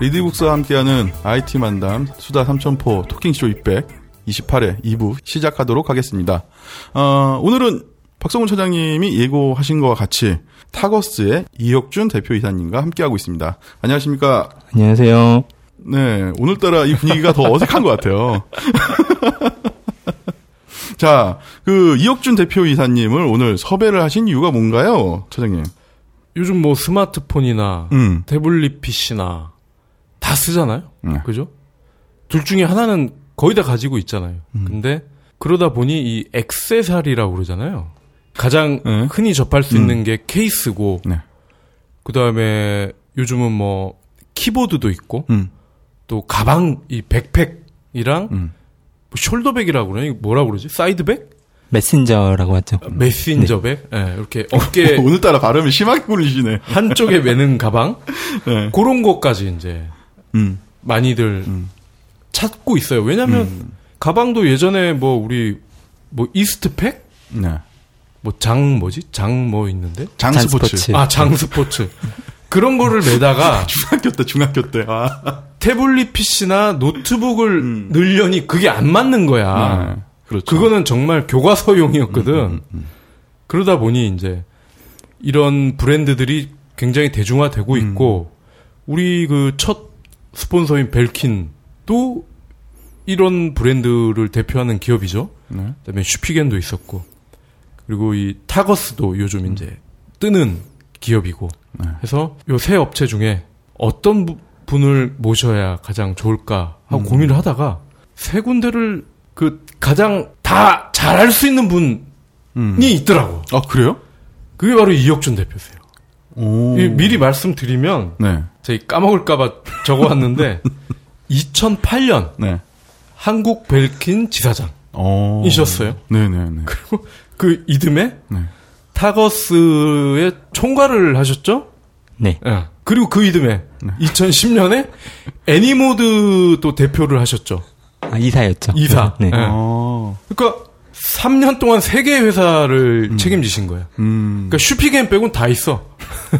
리디북스와 함께하는 IT 만담 수다 3000포 토킹쇼 228회 2부 시작하도록 하겠습니다. 오늘은 박성훈 차장님이 예고하신 것과 같이 타거스의 이혁준 대표이사님과 함께하고 있습니다. 안녕하십니까? 안녕하세요. 네, 오늘따라 이 분위기가 더 어색한 것 같아요. 자, 그 이혁준 대표이사님을 오늘 섭외를 하신 이유가 뭔가요, 차장님? 요즘 뭐 스마트폰이나 태블릿 PC나 다 쓰잖아요. 그죠? 둘 중에 하나는 거의 다 가지고 있잖아요. 근데 그러다 보니 이 액세서리라고 그러잖아요. 가장 흔히 접할 수 있는 게 케이스고, 네. 그 다음에 요즘은 뭐 키보드도 있고, 또 가방, 이 백팩이랑 뭐 숄더백이라고 그러냐? 뭐라고 그러지? 사이드백? 메신저라고 하죠. 메신저백? 네. 네, 이렇게 어깨. 오늘따라 발음이 심하게 굴리시네. 한쪽에 매는 가방? 네. 그런 것까지 이제 많이들 찾고 있어요. 왜냐면 가방도 예전에 뭐 우리 뭐 이스트팩? 네. 뭐 장 있는데? 장스포츠. 아, 장스포츠. 그런 거를 매다가 중학교 때. 아. 태블릿 PC나 노트북을 늘려니 그게 안 맞는 거야. 네. 그렇죠. 그거는 정말 교과서용이었거든. 그러다 보니 이제 이런 브랜드들이 굉장히 대중화되고 있고, 우리 그 첫 스폰서인 벨킨도 이런 브랜드를 대표하는 기업이죠. 네. 그다음에 슈피겐도 있었고, 그리고 이 타거스도 요즘 이제 뜨는 기업이고. 네. 해서 요 세 업체 중에 어떤 분을 모셔야 가장 좋을까 하고 고민을 하다가 세 군데를 그 가장 다 잘할 수 있는 분이 있더라고. 아, 그래요? 그게 바로 이혁준 대표세요. 오. 미리 말씀드리면, 네. 제가 까먹을까봐 적어왔는데 2008년 네. 한국 벨킨 지사장이셨어요. 네네네. 그리고 그 이듬해 네. 타거스의 총괄을 하셨죠? 네. 네. 그리고 그 이듬해 네. 2010년에 애니모드 또 대표를 하셨죠. 아, 이사였죠. 이사. 네. 네. 그러니까 3년 동안 3개의 회사를 책임지신 거예요. 그러니까 슈피겐 빼곤 다 있어.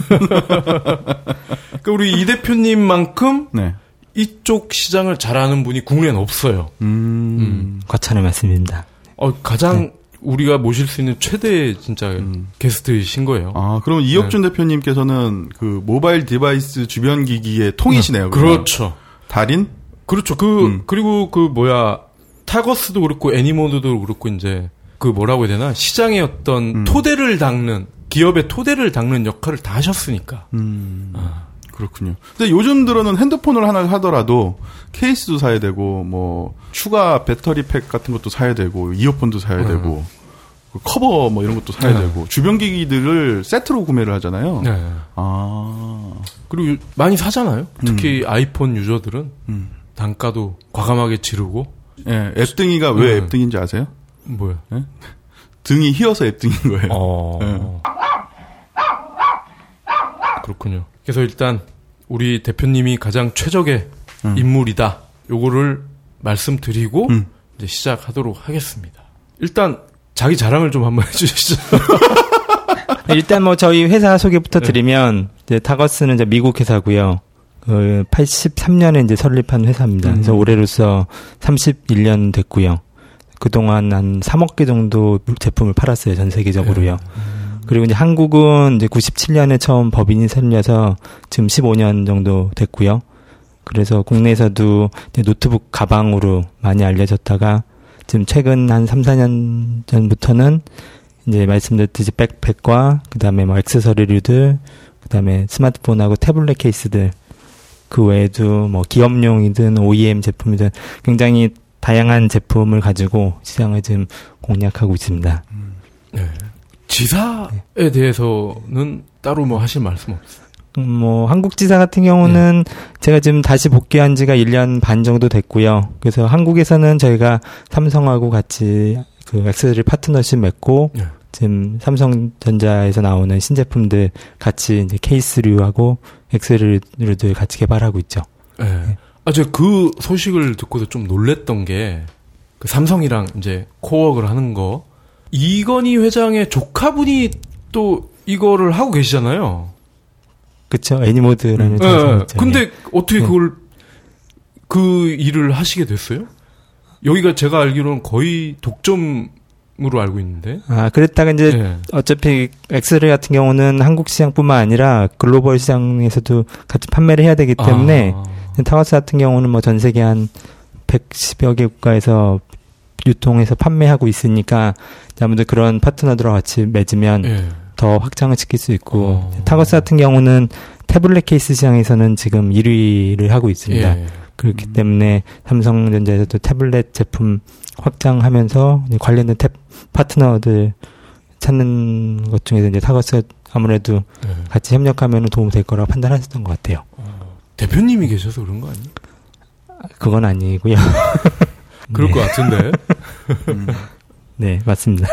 그러니까 우리 이 대표님만큼 네. 이쪽 시장을 잘 아는 분이 국내는 없어요. 과찬의 말씀입니다. 가장 네. 우리가 모실 수 있는 최대의 진짜 게스트이신 거예요. 아, 그럼 이혁준 네. 대표님께서는 그 모바일 디바이스 주변 기기의 통이시네요. 그렇죠. 달인? 그렇죠. 그리고 그 뭐야, 타거스도 그렇고 애니모드도 그렇고 이제 그 뭐라고 해야 되나, 시장의 어떤 토대를 닦는, 기업의 토대를 닦는 역할을 다 하셨으니까. 아. 그렇군요. 근데 요즘 들어는 핸드폰을 하나 하더라도 케이스도 사야 되고, 뭐 추가 배터리 팩 같은 것도 사야 되고, 이어폰도 사야 되고, 커버 뭐 이런 것도 사야 되고, 주변 기기들을 세트로 구매를 하잖아요. 네. 아, 그리고 많이 사잖아요. 특히 아이폰 유저들은 단가도 과감하게 지르고. 예, 앱등이가 왜 앱등인지 아세요? 뭐야? 예? 등이 휘어서 앱등인 거예요. 예. 그렇군요. 그래서 일단 우리 대표님이 가장 최적의 인물이다, 요거를 말씀드리고 이제 시작하도록 하겠습니다. 일단 자기 자랑을 좀 한번 해주시죠. 일단 뭐 저희 회사 소개부터 드리면, 이제 타거스는 이제 미국 회사고요. 83년에 이제 설립한 회사입니다. 그래서 올해로서 31년 됐고요. 그동안 한 3억 개 정도 제품을 팔았어요, 전 세계적으로요. 그리고 이제 한국은 이제 97년에 처음 법인이 생겨서 지금 15년 정도 됐고요. 그래서 국내에서도 이제 노트북 가방으로 많이 알려졌다가, 지금 최근 한 3, 4년 전부터는 이제 말씀드렸듯이 백팩과 그다음에 뭐 액세서리류들, 그다음에 스마트폰하고 태블릿 케이스들, 그 외에도 뭐 기업용이든 OEM 제품이든 굉장히 다양한 제품을 가지고 시장을 지금 공략하고 있습니다. 네. 지사에 대해서는 따로 뭐 하실 말씀 없어요? 뭐 한국 지사 같은 경우는 제가 지금 다시 복귀한 지가 1년 반 정도 됐고요. 그래서 한국에서는 저희가 삼성하고 같이 그 액세서리 파트너십 맺고, 지금 삼성전자에서 나오는 신제품들 같이 이제 케이스류하고 액세서리류들 같이 개발하고 있죠. 네. 네. 아, 제가 그 소식을 듣고서 좀 놀랬던 게, 그 삼성이랑 이제 코웍을 하는 거, 이건희 회장의 조카분이 또 이거를 하고 계시잖아요. 그쵸. 애니모드라는 장사가 있잖아요. 근데 어떻게 그걸 그 일을 하시게 됐어요? 여기가 제가 알기로는 거의 독점으로 알고 있는데. 아, 그랬다가 이제 어차피 엑스레이 같은 경우는 한국 시장뿐만 아니라 글로벌 시장에서도 같이 판매를 해야 되기 때문에 타거스 같은 경우는 뭐 전 세계 한 110여 개 국가에서 유통해서 판매하고 있으니까 아무래도 그런 파트너들과 같이 맺으면 더 확장을 시킬 수 있고 타거스 같은 경우는 태블릿 케이스 시장에서는 지금 1위를 하고 있습니다. 예. 그렇기 때문에 삼성전자에서도 태블릿 제품 확장하면서 관련된 파트너들 찾는 것 중에서 이제 타거스 아무래도 같이 협력하면 도움이 될 거라고 판단하셨던 것 같아요. 대표님이 계셔서 그런 거 아니에요? 그건 아니고요. 그럴 것 같은데. 네, 맞습니다.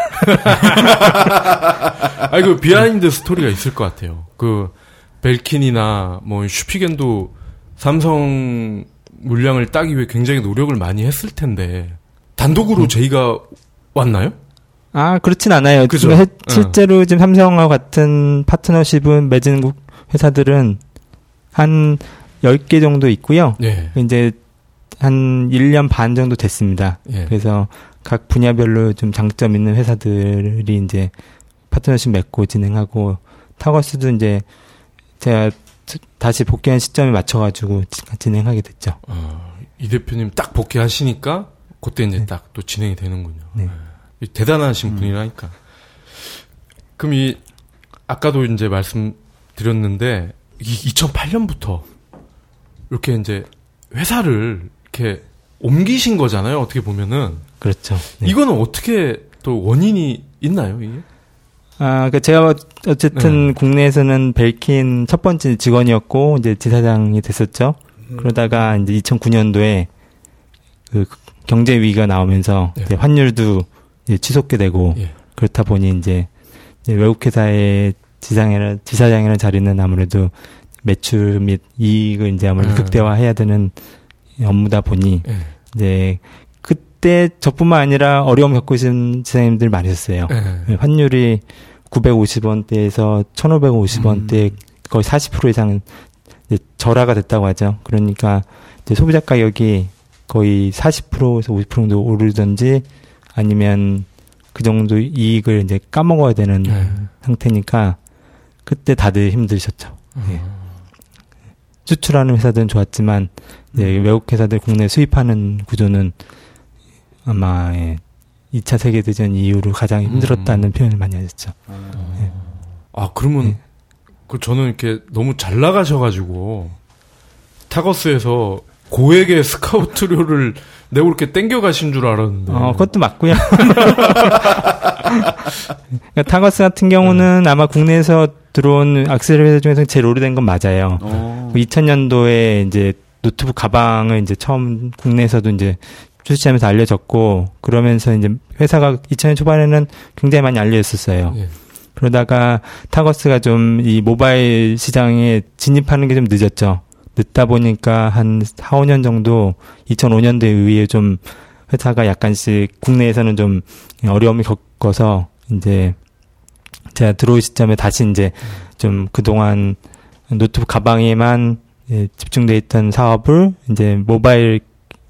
아니, 그 비하인드 스토리가 있을 것 같아요. 그 벨킨이나 뭐 슈피겐도 삼성 물량을 따기 위해 굉장히 노력을 많이 했을 텐데 단독으로 저희가 왔나요? 아, 그렇진 않아요. 그죠? 지금 실제로 지금 삼성과 같은 파트너십은 맺은 회사들은 한 10개 정도 있고요. 네. 이제 한 1년 반 정도 됐습니다. 예. 그래서 각 분야별로 좀 장점 있는 회사들이 이제 파트너십 맺고 진행하고 타거스도 이제 제가 다시 복귀한 시점에 맞춰가지고 진행하게 됐죠. 이 대표님 딱 복귀하시니까 그때 이제 딱 또 진행이 되는군요. 네. 대단하신 분이라니까. 그럼 이 아까도 이제 말씀드렸는데 2008년부터 이렇게 이제 회사를 이렇게 옮기신 거잖아요. 어떻게 보면은. 그렇죠. 네. 이거는 어떻게 또 원인이 있나요? 이게? 아, 그러니까 제가 어쨌든 국내에서는 벨킨 첫 번째 직원이었고 이제 지사장이 됐었죠. 그러다가 이제 2009년도에 그 경제 위기가 나오면서 이제 환율도 이제 취소하게 되고 그렇다 보니 이제 외국 회사의 지사장이라는 자리는 아무래도 매출 및 이익을 이제 아무래도 극대화해야 되는 업무다 보니 이제 그때 저뿐만 아니라 어려움 겪고 계신 지사님들 많으셨어요. 환율이 950원대에서 1,550원대 거의 40% 이상 이제 절하가 됐다고 하죠. 그러니까 이제 소비자 가격이 거의 40%에서 50% 정도 오르든지 아니면 그 정도 이익을 이제 까먹어야 되는 상태니까 그때 다들 힘드셨죠. 예. 수출하는 회사들은 좋았지만 외국 회사들 국내에 수입하는 구조는 아마 2차 세계대전 이후로 가장 힘들었다는 표현을 많이 하셨죠. 예. 아, 그러면 그 저는 이렇게 너무 잘 나가셔가지고 타거스에서 고액의 스카우트료를 내고 이렇게 땡겨가신 줄 알았는데. 그것도 맞고요. 그러니까 타거스 같은 경우는 아마 국내에서 들어온 악세사리 회사 중에서 제일 오래된 건 맞아요. 2000년도에 이제 노트북 가방을 이제 처음 국내에서도 이제 출시하면서 알려졌고 그러면서 이제 회사가 2000년 초반에는 굉장히 많이 알려졌었어요. 예. 그러다가 타거스가 좀 이 모바일 시장에 진입하는 게 좀 늦었죠. 늦다 보니까 한 4, 5년 정도 2005년도에 의해 좀 회사가 약간씩 국내에서는 좀 어려움을 겪어서 이제 제가 들어올 시점에 다시 이제 좀 그동안 노트북 가방에만 집중되어 있던 사업을 이제 모바일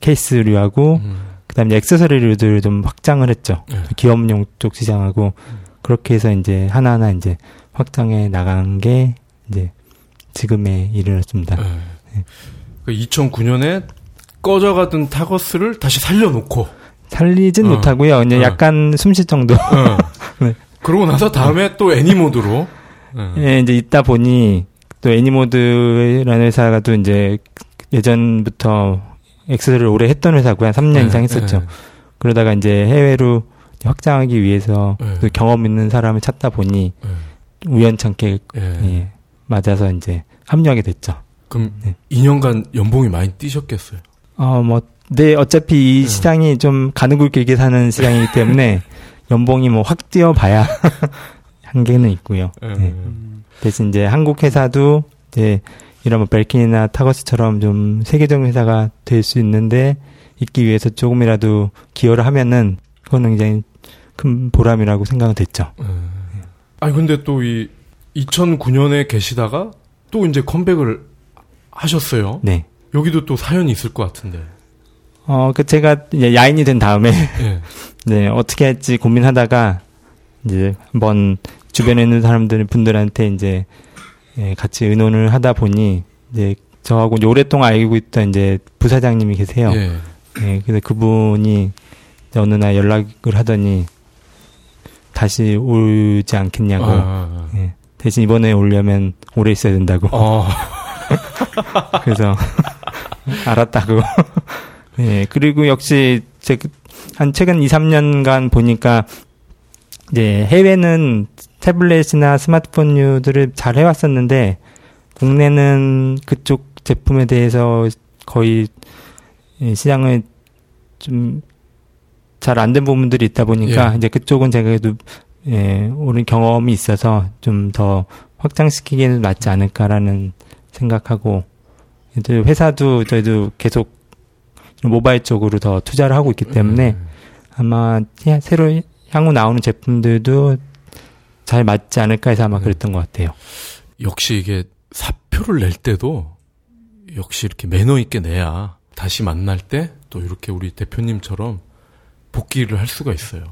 케이스류하고 그다음에 액세서리류들을 좀 확장을 했죠. 기업용 쪽 시장하고 그렇게 해서 이제 하나하나 이제 확장해 나간 게 이제 지금의 일을 했습니다. 네. 2009년에 꺼져가던 타거스를 다시 살려놓고 살리진 못하고요. 이제 약간 숨쉴 정도. 네. 그러고 나서 다음에 또 애니모드로. 네, 이제 있다 보니 또 애니모드라는 회사가 또 이제 예전부터 액세서리를 오래 했던 회사고요. 한 3년 이상 했었죠. 그러다가 이제 해외로 확장하기 위해서 또 경험 있는 사람을 찾다 보니 우연찮게 맞아서 이제 합류하게 됐죠. 그럼 2년간 연봉이 많이 뛰셨겠어요? 어차피 이 시장이 좀 가느굴 길게 사는 시장이기 때문에 연봉이 뭐 확 뛰어봐야 한계는 있고요. 대신 이제 한국 회사도 이제 이런 뭐 벨킨이나 타거스처럼 좀 세계적인 회사가 될 수 있는데 있기 위해서 조금이라도 기여를 하면은 그건 굉장히 큰 보람이라고 생각은 됐죠. 아니 근데 또 이 2009년에 계시다가 또 이제 컴백을 하셨어요. 네. 여기도 또 사연이 있을 것 같은데. 그 제가 이제 야인이 된 다음에 네. 네, 어떻게 할지 고민하다가 이제 한번 주변에 있는 사람들 분들한테 이제 예, 같이 의논을 하다 보니 이제 저하고 오랫동안 알고 있던 이제 부사장님이 계세요. 예. 예, 근데 그분이 어느 날 연락을 하더니 다시 오지 않겠냐고. 예, 대신 이번에 오려면 오래 있어야 된다고. 그래서 알았다고. 예, 그리고 역시 한 최근 2, 3년간 보니까 이제 해외는 태블릿이나 스마트폰류들을 잘 해왔었는데 국내는 그쪽 제품에 대해서 거의 시장을 좀 잘 안 된 부분들이 있다 보니까 예. 이제 그쪽은 제가 그래도 예, 오랜 경험이 있어서 좀 더 확장시키기에는 낫지 않을까라는 생각하고 회사도 저희도 계속 모바일 쪽으로 더 투자를 하고 있기 때문에 아마 새로 향후 나오는 제품들도 잘 맞지 않을까 해서 아마 그랬던 것 같아요. 역시 이게 사표를 낼 때도 역시 이렇게 매너 있게 내야 다시 만날 때 또 이렇게 우리 대표님처럼 복귀를 할 수가 있어요.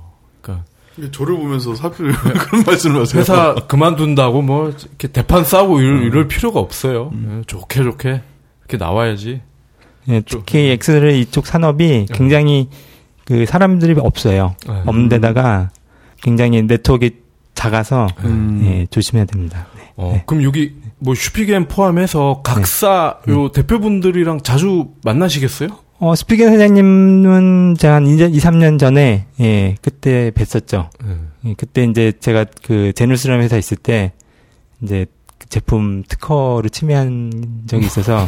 그러니까 저를 보면서 사표를 그런 말씀을 하세요. 회사 그만둔다고 뭐 이렇게 대판 싸고 이럴 필요가 없어요. 좋게 이렇게 나와야지. 예, 특히 엑스레이 이쪽 산업이 굉장히 그 사람들이 없어요. 없는 데다가 굉장히 네트워크가 작아서 예, 조심해야 됩니다. 네. 네. 그럼 여기 뭐 슈피겐 포함해서 각사 네. 요 대표분들이랑 자주 만나시겠어요? 슈피겐 사장님은 제가 한 2, 3년 전에 예, 그때 뵀었죠. 예, 그때 이제 제가 그 제누스라는 회사 있을 때 이제 그 제품 특허를 침해한 적이 있어서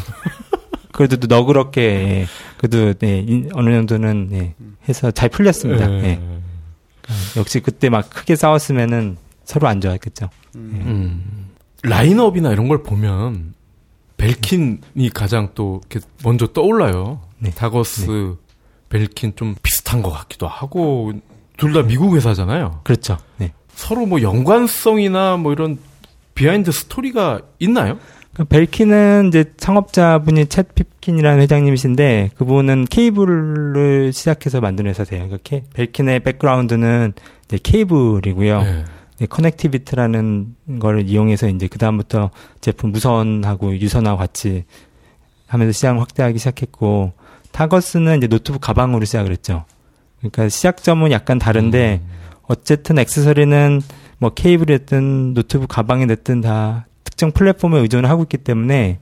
그래도 또 너그럽게, 그래도, 네, 어느 정도는, 네, 해서 잘 풀렸습니다. 네. 역시 그때 막 크게 싸웠으면은 서로 안 좋았겠죠. 네. 라인업이나 이런 걸 보면, 벨킨이 가장 또, 이렇게 먼저 떠올라요. 네. 타거스, 네. 벨킨 좀 비슷한 것 같기도 하고, 둘 다 미국 회사잖아요. 그렇죠. 네. 서로 뭐 연관성이나 뭐 이런 비하인드 스토리가 있나요? 벨킨은 이제 창업자분이 챗 핍킨이라는 회장님이신데 그분은 케이블을 시작해서 만든 회사세요. 그러니까 벨킨의 백그라운드는 이제 케이블이고요. 네. 이제 커넥티비티라는 걸 이용해서 이제 그다음부터 제품 무선하고 유선하고 같이 하면서 시장을 확대하기 시작했고 타거스는 이제 노트북 가방으로 시작을 했죠. 그러니까 시작점은 약간 다른데 어쨌든 액세서리는 뭐 케이블이 됐든 노트북 가방이 됐든 다 특정 플랫폼에 의존을 하고 있기 때문에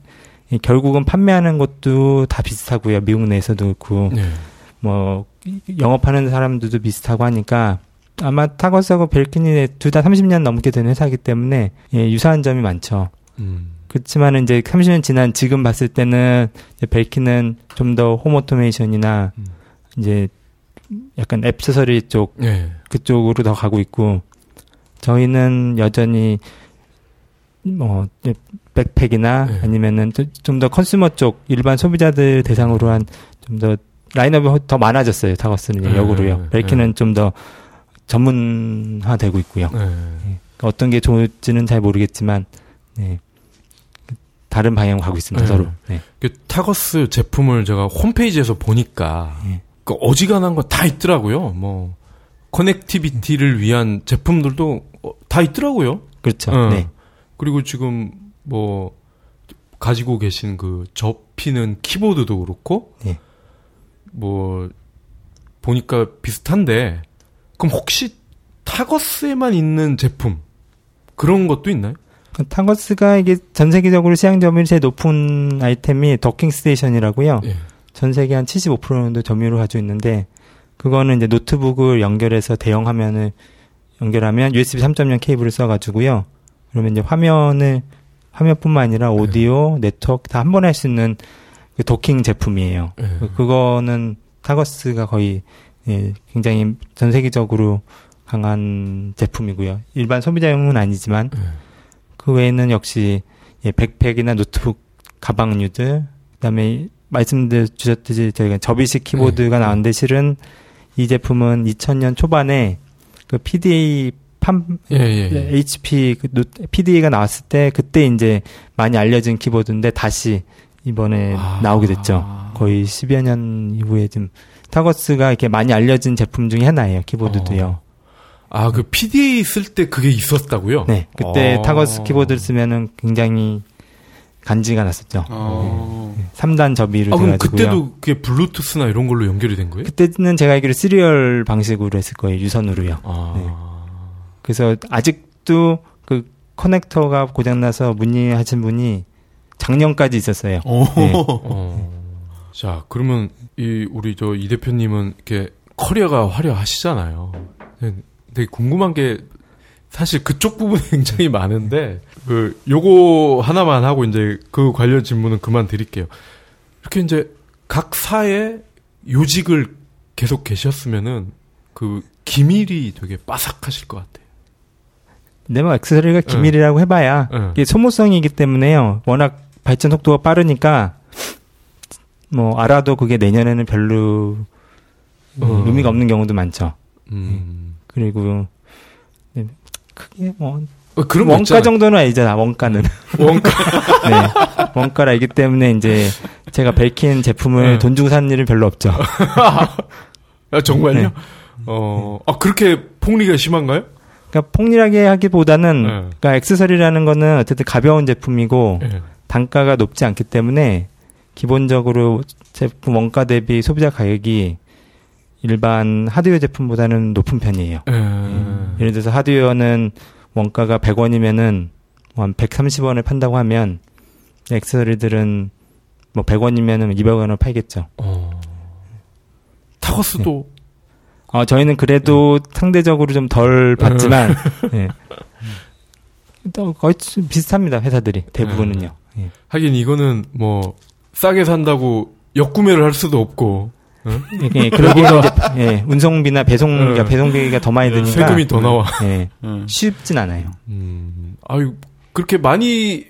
결국은 판매하는 것도 다 비슷하고요. 미국 내에서도 그렇고 네. 뭐 영업하는 사람들도 비슷하고 하니까 아마 타거스하고 벨킨이 둘 다 30년 넘게 된 회사이기 때문에 예, 유사한 점이 많죠. 그렇지만 이제 30년 지난 지금 봤을 때는 이제 벨킨은 좀 더 홈오토메이션이나 이제 약간 액세서리 쪽 네. 그쪽으로 더 가고 있고 저희는 여전히 뭐 백팩이나 네. 아니면은 좀 더 컨슈머 쪽 일반 소비자들 대상으로 한 좀 더 라인업이 더 많아졌어요. 타거스는 네. 역으로요. 네. 벨킨은 네. 좀 더 전문화되고 있고요. 네. 네. 어떤 게 좋을지는 잘 모르겠지만 네. 다른 방향으로 가고 있습니다. 네. 서로. 네. 타거스 제품을 제가 홈페이지에서 보니까 네. 그 어지간한 거 다 있더라고요. 뭐 커넥티비티를 위한 제품들도 다 있더라고요. 그렇죠. 네. 그리고 지금 뭐 가지고 계신 그 접히는 키보드도 그렇고 네. 뭐 보니까 비슷한데 그럼 혹시 타거스에만 있는 제품 그런 것도 있나요? 타거스가 이게 전 세계적으로 시장 점유율이 제일 높은 아이템이 더킹 스테이션이라고요. 네. 전 세계 한 75% 정도 점유율을 가지고 있는데 그거는 이제 노트북을 연결해서 대형 화면을 연결하면 USB 3.0 케이블을 써가지고요. 그러면 이제 화면뿐만 아니라 오디오, 네. 네트워크 다 한 번에 할 수 있는 그 도킹 제품이에요. 네. 그거는 타거스가 거의 예, 굉장히 전 세계적으로 강한 제품이고요. 일반 소비자용은 아니지만 네. 그 외에는 역시 예, 백팩이나 노트북 가방류들, 그다음에 말씀드렸듯이 저희가 접이식 키보드가 네. 나왔는데 실은 이 제품은 2000년 초반에 그 PDA HP PDA가 나왔을 때 그때 이제 많이 알려진 키보드인데 다시 이번에 나오게 됐죠. 거의 10여 년 이후에 좀 타거스가 이렇게 많이 알려진 제품 중에 하나예요. 키보드도요. 아, 그 PDA 쓸 때 그게 있었다고요? 네. 그때 타거스 키보드를 쓰면은 굉장히 간지가 났었죠. 3단 접이로 돼가지고요. 그럼 그때도 그게 블루투스나 이런 걸로 연결이 된 거예요? 그때는 제가 알기로 시리얼 방식으로 했을 거예요. 유선으로요. 네. 그래서 아직도 그 커넥터가 고장나서 문의하신 분이 작년까지 있었어요. 네. 자, 그러면 우리 저 이 대표님은 이렇게 커리어가 화려하시잖아요. 되게 궁금한 게 사실 그쪽 부분이 굉장히 많은데 그 요거 하나만 하고 이제 그 관련 질문은 그만 드릴게요. 이렇게 이제 각 사에 요직을 계속 계셨으면은 그 기밀이 되게 빠삭하실 것 같아요. 네모 액세서리가 기밀이라고 해봐야 이게 소모성이기 때문에요. 워낙 발전 속도가 빠르니까 뭐 알아도 그게 내년에는 별로 의미가 없는 경우도 많죠. 그리고 네, 크게 뭐 그런 원가 있잖아. 정도는 알잖아. 원가는 네, 원가를 알기 때문에 이제 제가 벨킨 제품을 돈 주고 사는 일은 별로 없죠. 아, 정말요? 네. 아 그렇게 폭리가 심한가요? 그러니까 폭리라게 하기보다는 그러니까 액세서리라는 거는 어쨌든 가벼운 제품이고 단가가 높지 않기 때문에 기본적으로 제품 원가 대비 소비자 가격이 일반 하드웨어 제품보다는 높은 편이에요. 예를 들어서 하드웨어는 원가가 100원이면은 뭐 한 130원을 판다고 하면 액세서리들은 뭐 100원이면은 200원을 팔겠죠. 타거스도 저희는 그래도 상대적으로 좀 덜 받지만 네. 거의 비슷합니다. 회사들이 대부분은요. 하긴 이거는 뭐 싸게 산다고 역구매를 할 수도 없고. 예, 그러기는 이제 운송비나 배송비가 더 많이 드니까 세금이 더 나와. 예, 쉽진 않아요. 아유 그렇게 많이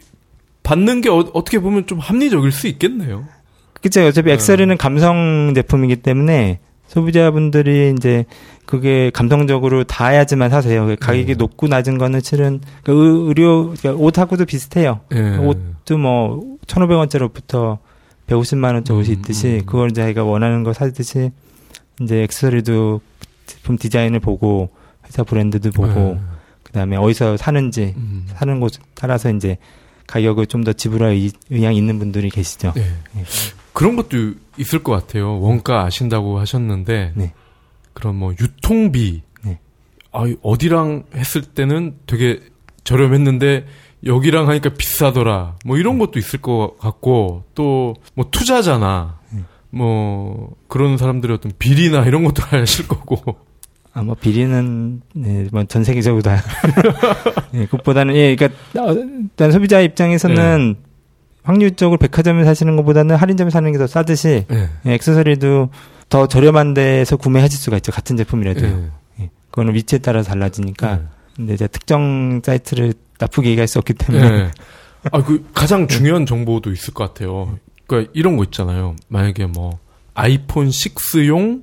받는 게 어떻게 보면 좀 합리적일 수 있겠네요. 그쵸. 어차피 엑셀은 감성 제품이기 때문에 소비자분들이 이제 그게 감성적으로 닿아야지만 사세요. 가격이 높고 낮은 거는 실은 그러니까 그러니까 옷하고도 비슷해요. 옷도 뭐 1,500원짜리부터 150만 원짜리 옷이 있듯이 그걸 자기가 원하는 거 사듯이 이제 액세서리도 제품 디자인을 보고 회사 브랜드도 보고 그다음에 어디서 사는지 사는 곳 따라서 이제 가격을 좀 더 지불할 의향이 있는 분들이 계시죠. 네. 그런 것도 있을 것 같아요. 원가 아신다고 하셨는데 그럼 뭐 유통비 어디랑 했을 때는 되게 저렴했는데 여기랑 하니까 비싸더라. 뭐 이런 것도 있을 것 같고, 또, 뭐 투자자나, 뭐, 그런 사람들의 어떤 비리나 이런 것도 아실 거고. 아, 뭐 비리는, 뭐 전 세계적으로 다. 그것보다는, 그러니까, 일단 소비자 입장에서는 확률적으로 백화점에 사시는 것보다는 할인점에 사는 게 더 싸듯이, 액세서리도 더 저렴한 데에서 구매하실 수가 있죠. 같은 제품이라도요. 그거는 위치에 따라 달라지니까. 근데 이제 특정 사이트를 나쁘게 얘기할 수 없기 때문에. 아, 그, 가장 중요한 정보도 있을 것 같아요. 그니까 이런 거 있잖아요. 만약에 뭐, 아이폰 6용,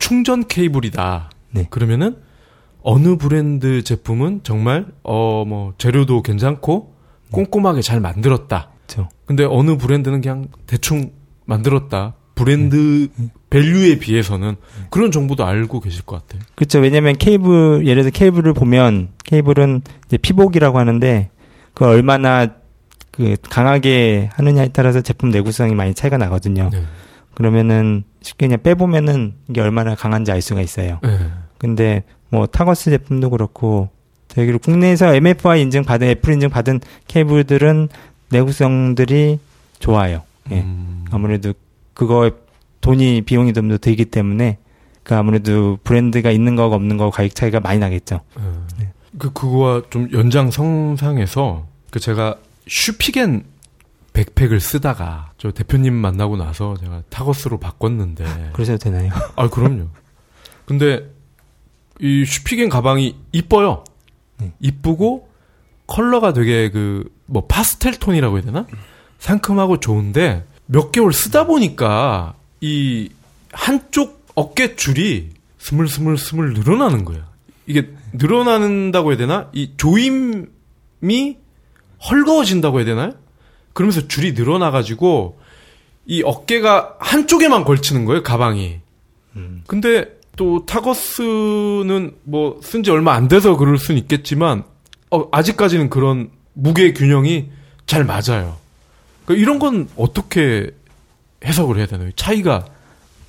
충전 케이블이다. 그러면은, 어느 브랜드 제품은 정말, 재료도 괜찮고, 꼼꼼하게 잘 만들었다. 그쵸. 근데 어느 브랜드는 그냥 대충 만들었다. 브랜드 밸류에 비해서는 그런 정보도 알고 계실 것 같아요. 그렇죠. 왜냐하면 예를 들어 케이블을 보면 케이블은 이제 피복이라고 하는데 그걸 얼마나 그 강하게 하느냐에 따라서 제품 내구성이 많이 차이가 나거든요. 그러면은 쉽게 그냥 빼보면은 이게 얼마나 강한지 알 수가 있어요. 근데 뭐 타거스 제품도 그렇고 대개로 국내에서 MFI 인증 받은 애플 인증 받은 케이블들은 내구성들이 좋아요. 아무래도 그거에 비용이 좀 들기 때문에, 그러니까 아무래도 브랜드가 있는 거하고 없는 거하고 가격 차이가 많이 나겠죠. 그거와 좀 연장선상에서, 제가 슈피겐 백팩을 쓰다가, 저 대표님 만나고 나서 제가 타거스로 바꿨는데. 그러셔도 되나요? 아, 그럼요. 근데, 이 슈피겐 가방이 이뻐요. 이쁘고, 컬러가 되게 파스텔 톤이라고 해야 되나? 상큼하고 좋은데, 몇 개월 쓰다 보니까 이 한쪽 어깨줄이 스물스물 늘어나는 거야. 이게 늘어난다고 해야 되나? 이 조임이 헐거워진다고 해야 되나요? 그러면서 줄이 늘어나가지고 이 어깨가 한쪽에만 걸치는 거예요, 가방이. 근데 또 타거스는 뭐 쓴 지 얼마 안 돼서 그럴 순 있겠지만 아직까지는 그런 무게 균형이 잘 맞아요. 그러니까 이런 건 어떻게 해석을 해야 되나요? 차이가.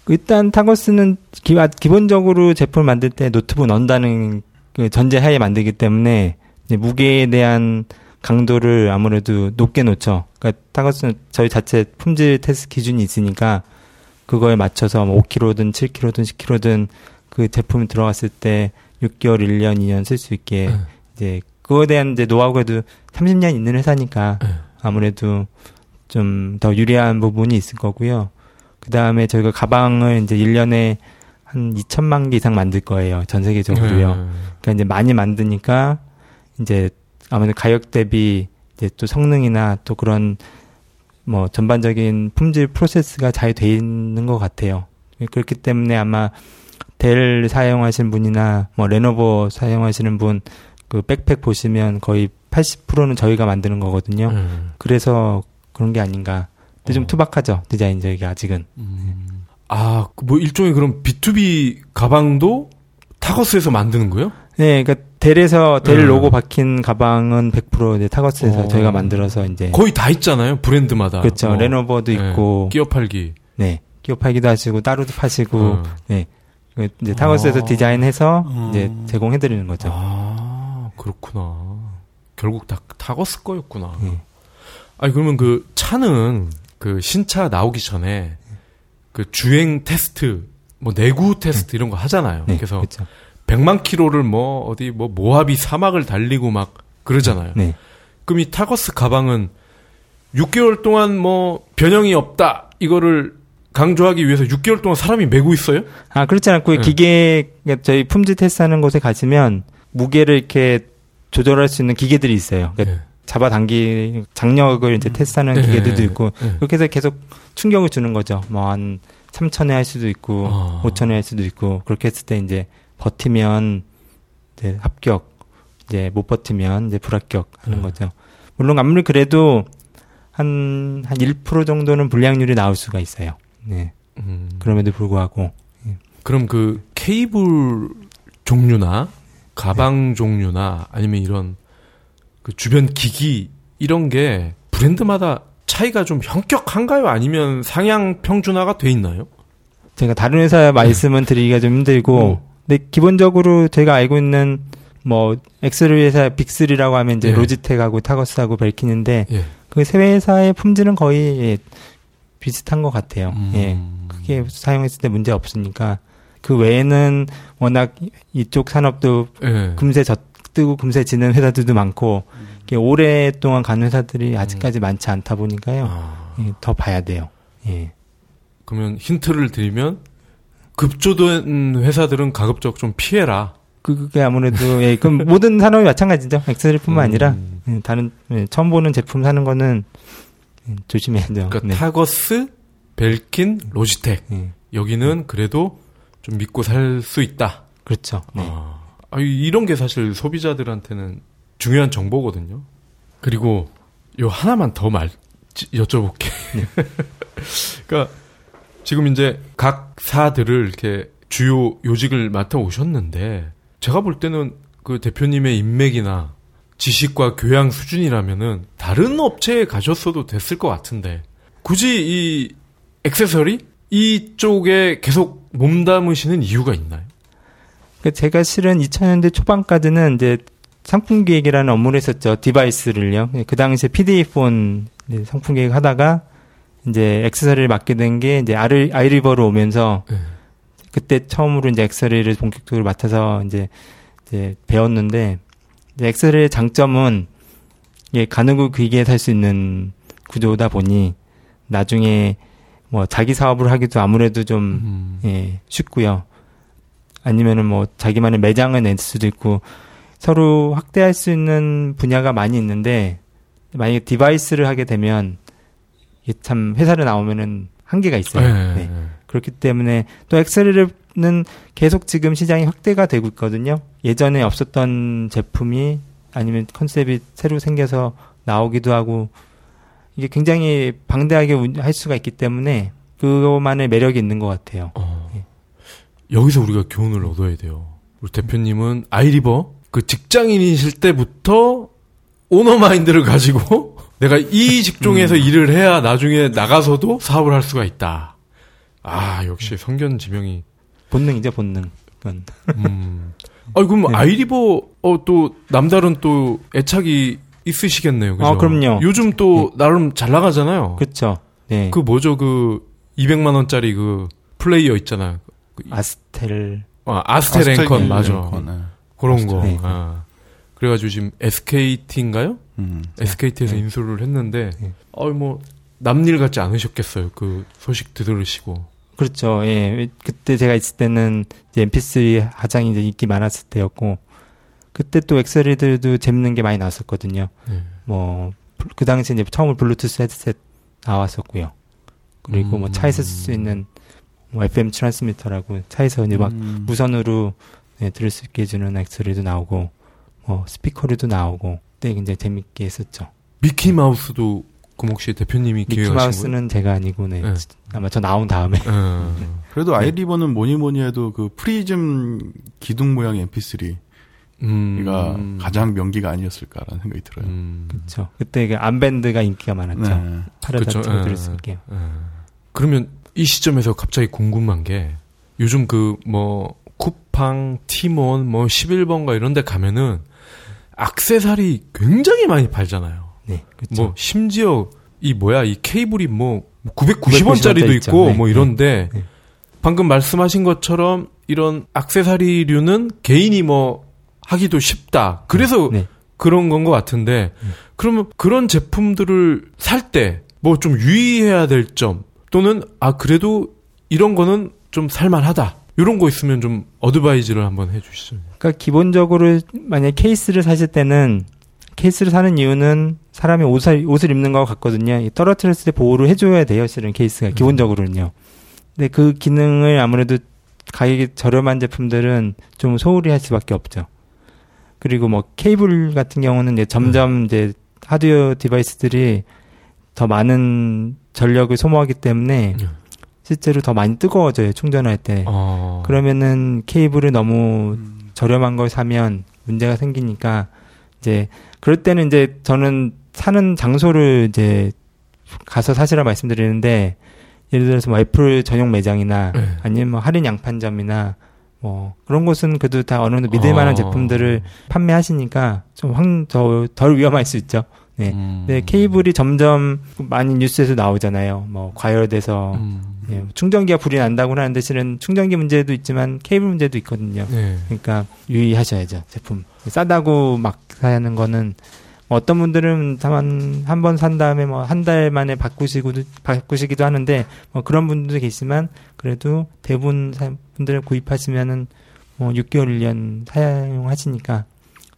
일단 타거스는 기본적으로 제품을 만들 때 노트북 넣는다는 그 전제하에 만들기 때문에 이제 무게에 대한 강도를 아무래도 높게 놓죠. 그러니까 타거스는 저희 자체 품질 테스트 기준이 있으니까 그거에 맞춰서 뭐 5kg든 7kg든 10kg든 그 제품이 들어갔을 때 6개월, 1년, 2년 쓸 수 있게 이제 그거에 대한 이제 노하우에도 30년 있는 회사니까 아무래도 좀 더 유리한 부분이 있을 거고요. 그 다음에 저희가 가방을 이제 1년에 한 2천만 개 이상 만들 거예요. 전 세계적으로요. 그러니까 이제 많이 만드니까 이제 아무래도 가격 대비 이제 또 성능이나 또 그런 뭐 전반적인 품질 프로세스가 잘 돼 있는 것 같아요. 그렇기 때문에 아마 델 사용하시는 분이나 뭐 레노버 사용하시는 분 그 백팩 보시면 거의 80%는 저희가 만드는 거거든요. 그래서 그런 게 아닌가. 근데 좀 투박하죠, 디자인 저에게 아직은. 아, 뭐 일종의 그럼 B2B 가방도 타거스에서 만드는 거예요? 네, 그러니까 델에서 델 로고 박힌 가방은 100% 이제 타거스에서 저희가 만들어서 이제 거의 다 있잖아요, 브랜드마다. 그렇죠, 레노버도 있고 끼어 팔기. 네, 끼어 팔기도 하시고 따로도 파시고. 네, 이제 타거스에서 디자인해서 이제 제공해드리는 거죠. 아, 그렇구나. 결국 다 타거스 거였구나. 아니 그러면 그 차는 그 신차 나오기 전에 그 주행 테스트, 뭐 내구 테스트 이런 거 하잖아요. 네, 그래서 그쵸. 100만 킬로를 뭐 어디 뭐 모하비 사막을 달리고 막 그러잖아요. 네. 그럼 이 타거스 가방은 6개월 동안 뭐 변형이 없다 이거를 강조하기 위해서 6개월 동안 사람이 메고 있어요? 아 그렇지 않고 네. 기계 저희 품질 테스트하는 곳에 가시면 무게를 이렇게 조절할 수 있는 기계들이 있어요. 그러니까 네. 잡아당기 장력을 이제 테스트하는 기계들도 있고 그렇게 해서 계속 충격을 주는 거죠. 뭐 한 3,000회 할 수도 있고 5,000회 할 수도 있고 그렇게 했을 때 이제 버티면 이제 합격, 이제 못 버티면 이제 불합격 하는 거죠. 물론 아무리 그래도 한 1% 정도는 불량률이 나올 수가 있어요. 네. 그럼에도 불구하고 그럼 그 케이블 종류나 가방 종류나 아니면 이런 그 주변 기기 이런 게 브랜드마다 차이가 좀 현격한가요? 아니면 상향 평준화가 돼 있나요? 제가 다른 회사 말씀은 드리기가 좀 힘들고 근데 기본적으로 제가 알고 있는 뭐 엑스를 회사 빅3라고 하면 이제 로지텍하고 타거스하고 벨킨인데 그 세 회사의 품질은 거의 비슷한 것 같아요. 예, 크게 사용했을 때 문제 없으니까 그 외에는 워낙 이쪽 산업도 금세 뜨고 금세 지는 회사들도 많고 오랫동안 간 회사들이 아직까지 많지 않다 보니까요. 예, 더 봐야 돼요. 예. 그러면 힌트를 드리면 급조된 회사들은 가급적 좀 피해라. 그게 아무래도 예, 그럼 모든 산업이 마찬가지죠. 엑셀뿐만 아니라 다른 처음 보는 제품 사는 거는 조심해야 돼요. 그러니까 네. 타거스, 벨킨, 로지텍 여기는 그래도 좀 믿고 살 수 있다. 그렇죠. 네. 이런 게 사실 소비자들한테는 중요한 정보거든요. 그리고 요 하나만 더 여쭤볼게. 그러니까 지금 이제 각 사들을 이렇게 주요 요직을 맡아 오셨는데 제가 볼 때는 그 대표님의 인맥이나 지식과 교양 수준이라면은 다른 업체에 가셨어도 됐을 것 같은데 굳이 이 액세서리 이쪽에 계속 몸담으시는 이유가 있나요? 제가 실은 2000년대 초반까지는 이제 상품 기획이라는 업무를 했었죠. 디바이스를요. 그 당시에 PDA폰 상품 기획 하다가 이제 액세서리를 맡게 된 게 이제 아이리버로 오면서 그때 처음으로 이제 액세서리를 본격적으로 맡아서 이제 배웠는데 이제 액세서리의 장점은 예, 가누고 귀기에 살 수 있는 구조다 보니 나중에 뭐 자기 사업을 하기도 아무래도 좀 예, 쉽고요. 아니면은 뭐 자기만의 매장을 낼 수도 있고 서로 확대할 수 있는 분야가 많이 있는데 만약에 디바이스를 하게 되면 이게 참 회사를 나오면은 한계가 있어요. 네. 그렇기 때문에 또 액세서리를 제품은 계속 지금 시장이 확대가 되고 있거든요. 예전에 없었던 제품이 아니면 컨셉이 새로 생겨서 나오기도 하고 이게 굉장히 방대하게 할 수가 있기 때문에 그것만의 매력이 있는 것 같아요. 예. 여기서 우리가 교훈을 얻어야 돼요. 우리 대표님은 아이리버 그 직장인이실 때부터 오너 마인드를 가지고 내가 이 직종에서 일을 해야 나중에 나가서도 사업을 할 수가 있다. 아, 역시 성견지명이. 본능이죠, 본능. 그건. 아, 그럼 네. 아이리버, 또, 남다른 또 애착이 있으시겠네요. 그죠? 아, 그럼요. 요즘 또, 네. 나름 잘 나가잖아요. 그쵸. 네. 그 뭐죠, 그, 200만원짜리 그, 플레이어 있잖아요. 아스텔앤컨, 맞아. 네. 그런 아스텔, 거. 네. 아. 그래가지고 지금 SKT인가요? SKT에서 네. 인수를 했는데, 네. 뭐, 남일 같지 않으셨겠어요. 그 소식 들으시고. 그렇죠. 예. 그때 제가 있을 때는 이제 MP3 가장 이제 인기 많았을 때였고, 그때 또 엑셀리들도 재밌는 게 많이 나왔었거든요. 네. 뭐, 그 당시 이제 처음으로 블루투스 헤드셋 나왔었고요. 그리고 뭐 차에서 쓸 수 있는 뭐 FM 트랜스미터라고 차에서 이제 막 무선으로 예, 들을 수 있게 해주는 엑셀리도 나오고, 뭐 스피커리도 나오고, 그때 굉장히 재밌게 했었죠. 미키마우스도 그럼 혹시 대표님이 기획하신 거예요? 미키마우스는 제가 아니고 네. 아마 저 나온 다음에. 그래도 아이리버는 뭐니뭐니 해도 그 프리즘 기둥 모양의 MP3가 가장 명기가 아니었을까라는 생각이 들어요. 그렇죠. 그때 그 암밴드가 인기가 많았죠. 네. 파라다트로 그렇죠. 들었을게요. 그러면 이 시점에서 갑자기 궁금한 게 요즘 그 뭐 쿠팡, 티몬, 뭐 11번가 이런 데 가면은 액세서리 굉장히 많이 팔잖아요. 네, 그렇죠. 뭐 심지어 이 케이블이 뭐 990원짜리도 있고 네, 뭐 이런데 네, 네. 방금 말씀하신 것처럼 이런 액세서리류는 개인이 뭐 하기도 쉽다. 그래서 네, 네. 그런 건 것 같은데 그러면 그런 제품들을 살 때 뭐 좀 유의해야 될 점 또는 그래도 이런 거는 좀 살만하다. 이런 거 있으면 좀 어드바이즈를 한번 해주시죠. 그러니까 기본적으로 만약에 케이스를 사실 때는 케이스를 사는 이유는 사람이 옷을 입는 것 같거든요. 떨어뜨렸을 때 보호를 해줘야 돼요. 실은 케이스가 기본적으로는요. 근데 그 기능을 아무래도 가격이 저렴한 제품들은 좀 소홀히 할 수밖에 없죠. 그리고 뭐 케이블 같은 경우는 이제 점점 이제 하드웨어 디바이스들이 더 많은 전력을 소모하기 때문에 실제로 더 많이 뜨거워져요. 충전할 때. 그러면은 케이블을 너무 저렴한 걸 사면 문제가 생기니까 이제 그럴 때는 이제 저는 사는 장소를 이제 가서 사시라 말씀드리는데 예를 들어서 뭐 애플 전용 매장이나 네. 아니면 뭐 할인 양판점이나 뭐 그런 곳은 그래도 다 어느 정도 믿을 만한 제품들을 판매하시니까 좀 덜 위험할 수 있죠. 네. 근데 케이블이 점점 많이 뉴스에서 나오잖아요. 뭐 과열돼서 예, 충전기가 불이 난다고는 하는데 실은 충전기 문제도 있지만 케이블 문제도 있거든요. 네. 그러니까 유의하셔야죠. 제품 싸다고 막 사는 거는 어떤 분들은 다만 한 번 산 다음에 뭐 한 달 만에 바꾸시기도 하는데 뭐 그런 분들도 계시지만 그래도 대부분 분들을 구입하시면은 뭐 6개월 1년 사용하시니까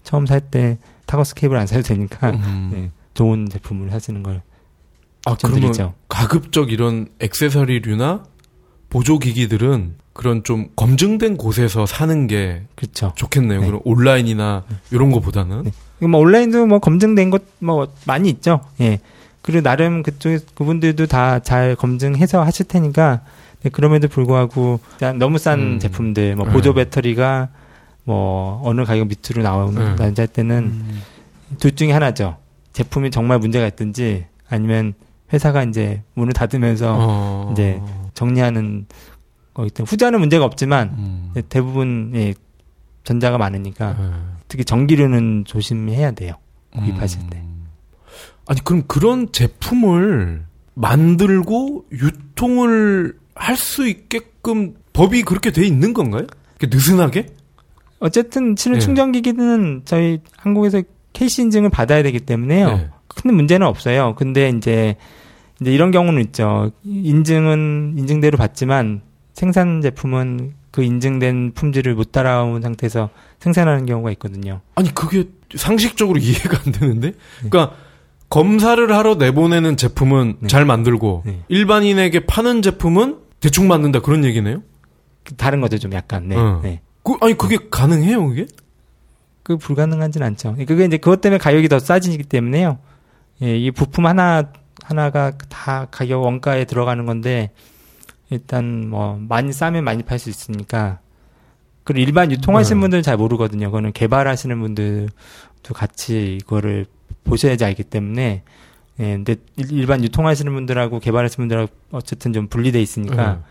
처음 살 때 타거스 케이블 안 사도 되니까 네, 좋은 제품을 사시는 걸 추천드리죠. 그러면 가급적 이런 액세서리류나 보조기기들은 그런 좀 검증된 곳에서 사는 게 그렇죠. 좋겠네요. 네. 그럼 온라인이나 네. 이런 거보다는 네. 뭐 온라인도 뭐 검증된 것 뭐 많이 있죠. 예. 그리고 나름 그쪽에 그분들도 다 잘 검증해서 하실 테니까 네, 그럼에도 불구하고 너무 싼 제품들, 뭐 보조 배터리가 뭐 어느 가격 밑으로 나온다는 때는 둘 중에 하나죠. 제품이 정말 문제가 있든지 아니면 회사가 이제 문을 닫으면서 이제 정리하는 거기 때문에 후자는 문제가 없지만 대부분 예, 전자가 많으니까 특히 전기료는 조심해야 돼요. 구입하실 때. 아니 그럼 그런 제품을 만들고 유통을 할 수 있게끔 법이 그렇게 돼 있는 건가요? 이렇게 느슨하게? 어쨌든 실은 예. 충전기기는 저희 한국에서 KC 인증을 받아야 되기 때문에요. 예. 큰 문제는 없어요. 근데 이제 이런 경우는 있죠. 인증은 인증대로 받지만 생산 제품은 그 인증된 품질을 못 따라온 상태에서 생산하는 경우가 있거든요. 아니 그게 상식적으로 이해가 안 되는데? 네. 그러니까 검사를 하러 내보내는 제품은 네. 잘 만들고 네. 일반인에게 파는 제품은 대충 만든다 그런 얘기네요? 다른 거죠, 좀 약간. 네. 네. 그, 아니 그게 가능해요, 그게? 그 불가능하진 않죠. 그게 이제 그것 때문에 가격이 더 싸지기 때문에요. 예, 이 부품 하나가 다 가격 원가에 들어가는 건데 일단 뭐 많이 싸면 많이 팔 수 있으니까. 그리고 일반 유통하시는 분들은 잘 모르거든요. 그거는 개발하시는 분들도 같이 이거를 보셔야지 알기 때문에. 예, 근데 일반 유통하시는 분들하고 개발하시는 분들하고 어쨌든 좀 분리돼 있으니까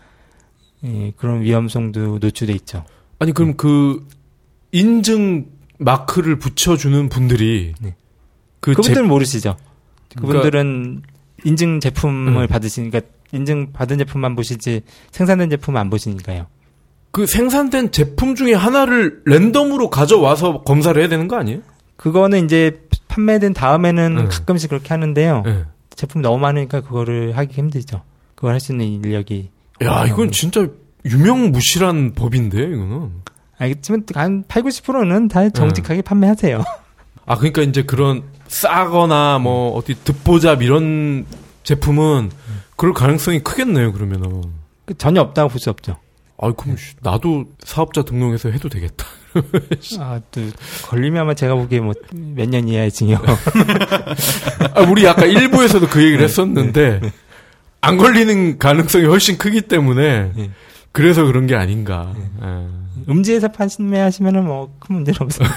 예, 그런 위험성도 노출돼 있죠. 아니 그럼 그 인증 마크를 붙여주는 분들이 네. 그분들은 모르시죠. 그러니까 그분들은 인증 제품을 받으시니까 인증 받은 제품만 보시지 생산된 제품은 안 보시니까요. 그 생산된 제품 중에 하나를 랜덤으로 가져와서 검사를 해야 되는 거 아니에요? 그거는 이제 판매된 다음에는 가끔씩 그렇게 하는데요. 제품이 너무 많으니까 그거를 하기 힘들죠. 그걸 할 수 있는 인력이. 야, 이건 진짜 유명무실한 법인데, 이거는. 알겠지만 한 8, 90%는 다 정직하게 판매하세요. 아, 그러니까 이제 그런 싸거나 뭐 어디 듣보잡 이런 제품은 그럴 가능성이 크겠네요, 그러면은. 전혀 없다고 볼 수 없죠. 아, 그럼 나도 사업자 등록해서 해도 되겠다. 아, 또 걸리면 아마 제가 보기에 뭐 몇 년 이하의 징역. 아, 우리 아까 1부에서도 그 얘기를 했었는데 안 걸리는 가능성이 훨씬 크기 때문에 그래서 그런 게 아닌가. 음지에서 판매하시면은 뭐 큰 문제는 없어요.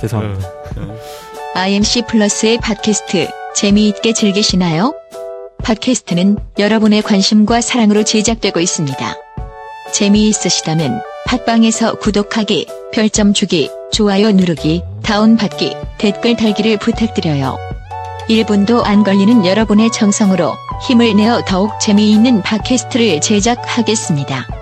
죄송합니다. IMC 플러스의 팟캐스트 재미있게 즐기시나요? 팟캐스트는 여러분의 관심과 사랑으로 제작되고 있습니다. 재미있으시다면 팟빵에서 구독하기, 별점 주기, 좋아요 누르기, 다운받기, 댓글 달기를 부탁드려요. 1분도 안 걸리는 여러분의 정성으로 힘을 내어 더욱 재미있는 팟캐스트를 제작하겠습니다.